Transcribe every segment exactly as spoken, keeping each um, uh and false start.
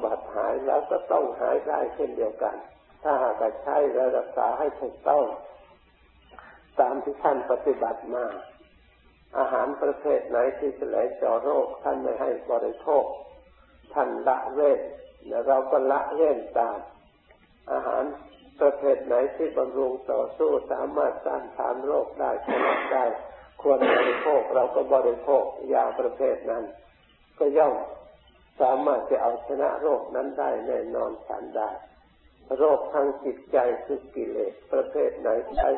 ำบัดหายแล้วก็ต้องหายได้เช่นเดียวกันถ้าหากใช้และรักษาให้ถูกต้องตามที่ท่านปฏิบัติมาอาหารประเภทไหนที่จะไหลเจาะโรคท่านไม่ให้บริโภคท่านละเว้นแล้วเราก็ละเว้นตามอาหารประเภทไหนที่บำรุงต่อสู้สามารถต้านทานโรคได้ชนะได้ควรบริโภคเราก็บริโภคยาประเภทนั้นก็ย่อมสามารถจะเอาชนะโรคนั้นได้แน่นอนทันได้โรคทางจิตใจคือกิเลสประเภทไหนใช้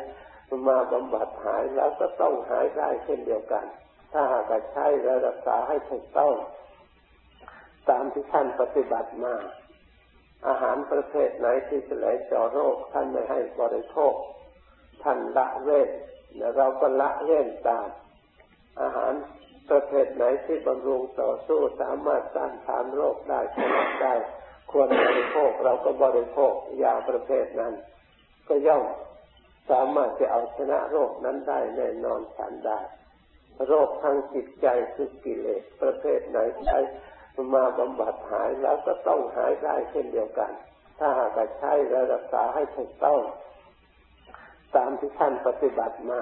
มาบำบัดหายแล้วก็ต้องหายได้เช่นเดียวกันถ้าหากใช้และรักษาให้ถูกต้องตามที่ท่านปฏิบัติมาอาหารประเภทไหนที่จะไหลเจาะโรคท่านไม่ให้บริโภคท่านละเว้นและเราก็ละเว้นตามอาหารประเภทไหนที่บำรุงต่อสู้สามารถต้านทานโรคได้ชนะได้ควรบริโภคเราก็บริโภคยาประเภทนั้นก็ย่อมสามารถจะเอาชนะโรคนั้นได้แน่นอนทันได้โรคทางจิตใจคือกิเลสประเภทไหนใช้มาบำบัดหายแล้วก็ต้องหายได้เช่นเดียวกันถ้าหากใช้และรักษาให้ถูกต้องตามที่ท่านปฏิบัติมา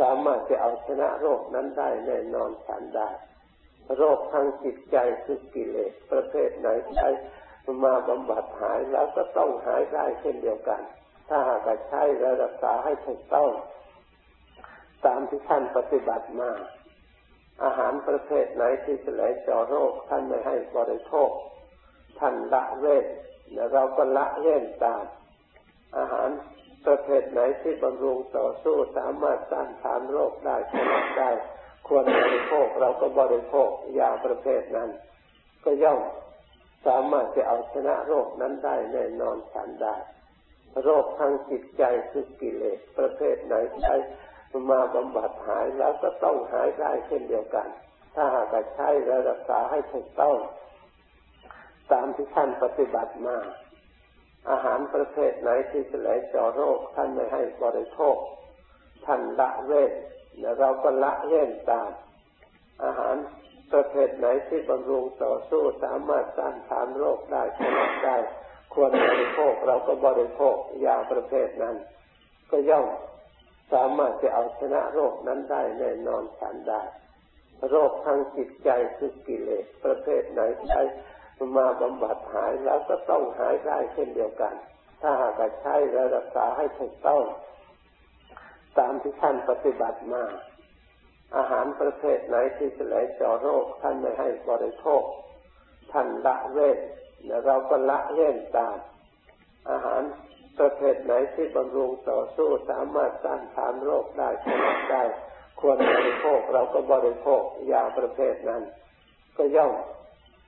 สามารถจะเอาชนะโรคนั้นได้แน่นอนทันได้โรคทางจิตใจคือกิเลสประเภทไหนใช้มาบำบัดหายแล้วก็ต้องหายได้เช่นเดียวกันถ้าหากใช้และรักษาให้ถูกต้องตามที่ท่านปฏิบัติมาอาหารประเภทไหนที่จะไหลเจาะโรคท่านไม่ให้บริโภคท่านละเว้นและเราก็ละเว้นตามอาหารประเภทไหนที่บำรุงต่อสู้สามารถต้านทานโรคได้ชนะได้ควรบริโภคเราก็บริโภคยาประเภทนั้นก็ย่อมสามารถจะเอาชนะโรคนั้นได้แน่นอนทันได้โรคทางจิตใจคือกิเลสประเภทไหนใช้มาบำบัดหายแล้วก็ต้องหายได้เช่นเดียวกันถ้าหากใช้และรักษาให้ถูกต้องตามที่ท่านปฏิบัติมาอาหารประเภทไหนที่จะไหลเจาะโรคท่านไม่ให้บริโภคท่านละเว้นและเราก็ละเว้นตามอาหารประเภทไหนที่บำรุงต่อสู้สามารถต้านทานโรคได้ชนะได้ควรบริโภคเราก็บริโภคยาประเภทนั้นก็ย่อมสามารถจะเอาชนะโรคนั้นได้แน่นอนทันได้โรคทางจิตใจคือกิเลสประเภทไหนใช้มาบำบัดหายแล้วก็ต้องหายได้เช่นเดียวกันถ้าหากใช้และรักษาให้ถูกต้องตามที่ท่านปฏิบัติมาอาหารประเภทไหนที่จะไหลเจาะโรคท่านไม่ให้บริโภคท่านละเว้นและเราก็ละเว้นตามอาหารประเภทไหนที่บำรุงต่อสู้สามารถต้านทานโรคได้ชนะได้ควรบริโภคเราก็บริโภคยาประเภทนั้นก็ย่อม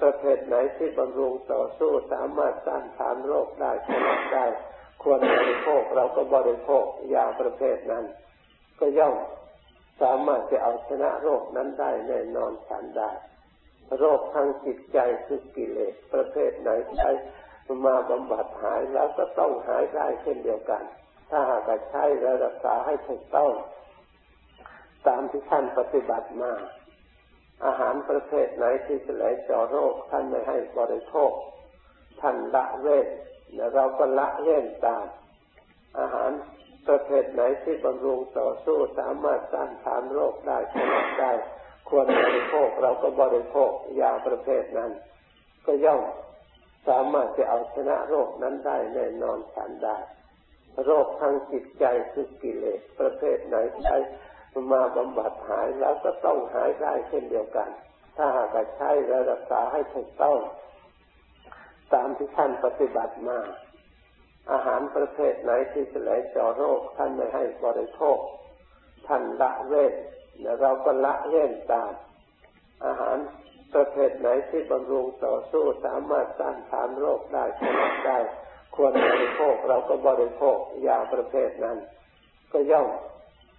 ประเภทไหนที่บำรุงต่อสู้สามารถต้านทานโรคได้ชนะได้ควรบริโภคเราก็บริโภคยาประเภทนั้นก็ย่อมสามารถจะเอาชนะโรคนั้นได้แน่นอนทันได้โรคทางจิตใจคือกิเลสประเภทไหนใช้มาบำบัดหายแล้วก็ต้องหายได้เช่นเดียวกัน ถ้าหากใช้และรักษาให้ถูกต้องตามที่ท่านปฏิบัติมาอาหารประเภทไหนที่จะไหลเจาะโรคท่านไม่ให้บริโภคท่านละเว้นและเราก็ละเว้นตามอาหารประเภทไหนที่บำรุงต่อสู้สามารถต้านทานโรคได้ผลได้ควรบริโภคเราก็บริโภคยาประเภทนั้นก็ย่อมสามารถจะเอาชนะโรคนั้นได้แน่นอนทันได้โรคทางจิตใจคือกิเลสประเภทไหนใช้มาบำบัดหายแล้วก็ต้องหายได้เช่นเดียวกันถ้าหากใช้และรักษาให้ถูกต้องตามที่ท่านปฏิบัติมาอาหารประเภทไหนที่จะไหลเจาะโรคท่านไม่ให้บริโภคท่านละเว้นและเราก็ละเว้นตามอาหารประเภทไหนที่บำรุงต่อสู้สามารถต้านทานโรคได้ผลได้ควรบริโภคเราก็บริโภคยาประเภทนั้นก็ย่อม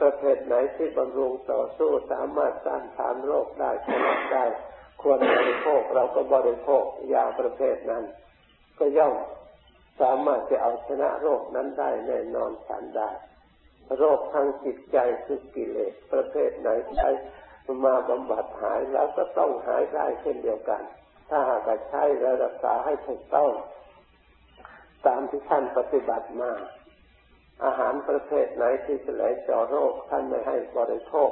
ประเภทไหนที่บำรุงต่อสู้สามารถต้านทานโรคได้ผลได้ควรบริโภคเราก็บริโภคยาประเภทนั้นก็ย่อมสามารถจะเอาชนะโรคนั้นได้แน่นอนทันได้โรคทางจิตใจคือกิเลสประเภทไหนใช้มาบำบัดหายแล้วก็ต้องหายได้เช่นเดียวกันถ้าหากใช้และรักษาให้ถูกต้องตามที่ท่านปฏิบัติมาอาหารประเภทไหนที่จะไหลเจาะโรคท่านไม่ให้บริโภค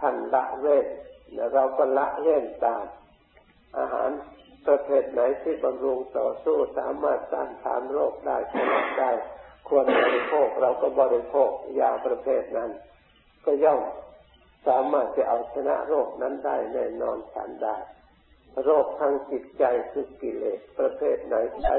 ท่านละเว้นและเราก็ละเว้นตามอาหารประเภทไหนที่บำรุงต่อสู้สามารถต้านทานโรคได้ผลได้ควรบริโภคเราก็บริโภคยาประเภทนั้นก็ย่อมสามารถจะเอาชนะโรคนั้นได้แน่นอนทันได้โรคทางจิตใจคือกิเลสประเภทไหนใช้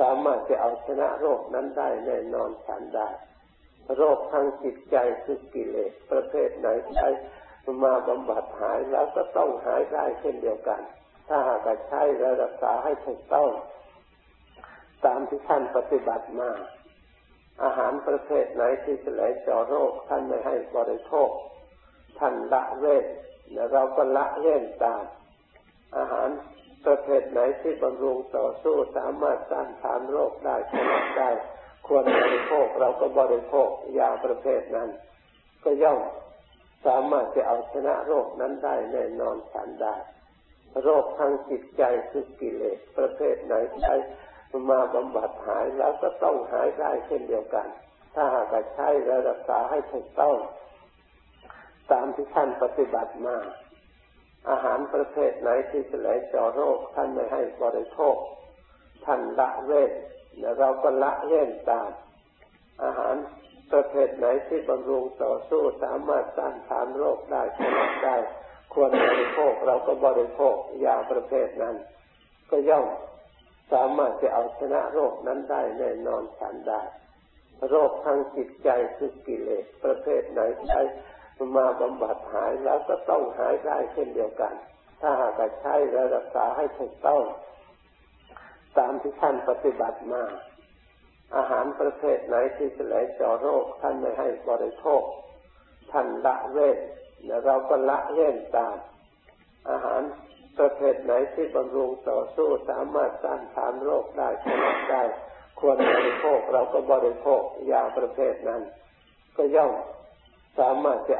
สามารถจะเอาชนะโรคนั้นได้แน่นอนทันได้โรคทางจิตใจคือกิเลสประเภทไหนใช้มาบำบัดหายแล้วก็ต้องหายได้เช่นเดียวกันถ้าหากใช้และรักษาให้ถูกต้องตามที่ท่านปฏิบัติมาอาหารประเภทไหนที่จะไหลเจาะโรคท่านไม่ให้บริโภคท่านละเว้นและเราก็ละเว้นตามอาหารประเภทไหนที่บำรุงต่อสู้สามารถต้านทานโรคได้ผลได้ควรบริโภคเราก็บริโภคยาประเภทนั้นก็ย่อมสามารถจะเอาชนะโรคนั้นได้แน่นอนทันได้โรคทางจิตใจคือกิเลสประเภทไหนใช้มาบำบัดหายแล้วก็ต้องหายได้เช่นเดียวกันถ้าหากใช้และรักษาให้ถูกต้องตามที่ท่านปฏิบัติมาอาหารประเภทไหนที่จะไหลเจาะโรคท่านไม่ให้บริโภคท่านละเว้นและเราก็ละเว้นตามอาหารประเภทไหนที่บำรุงต่อสู้สามารถต้านทานโรคได้ผลได้ควรบริโภคเราก็บริโภคยาประเภทนั้นก็ย่อมสามารถจะเอาชนะโรคนั้นได้แน่นอนทันได้โรคทางจิตใจคือกิเลสประเภทไหนใช้มาบำบัดหายแล้วก็ต้องหายได้เช่นเดียวกันถ้าหากใช้และรักษาให้ถูกต้องตามที่ท่านปฏิบัติมาอาหารประเภทไหนที่จะไหลเจาะโรคท่านไม่ให้บริโภคท่านละเว้นและเราก็ละเว้นตามอาหารประเภทไหนที่บำรุงต่อสู้สามารถต้านทานโรคได้ผลได้ควรบริโภคเราก็บริโภคยาประเภทนั้นก็ย่อมสามารถจะ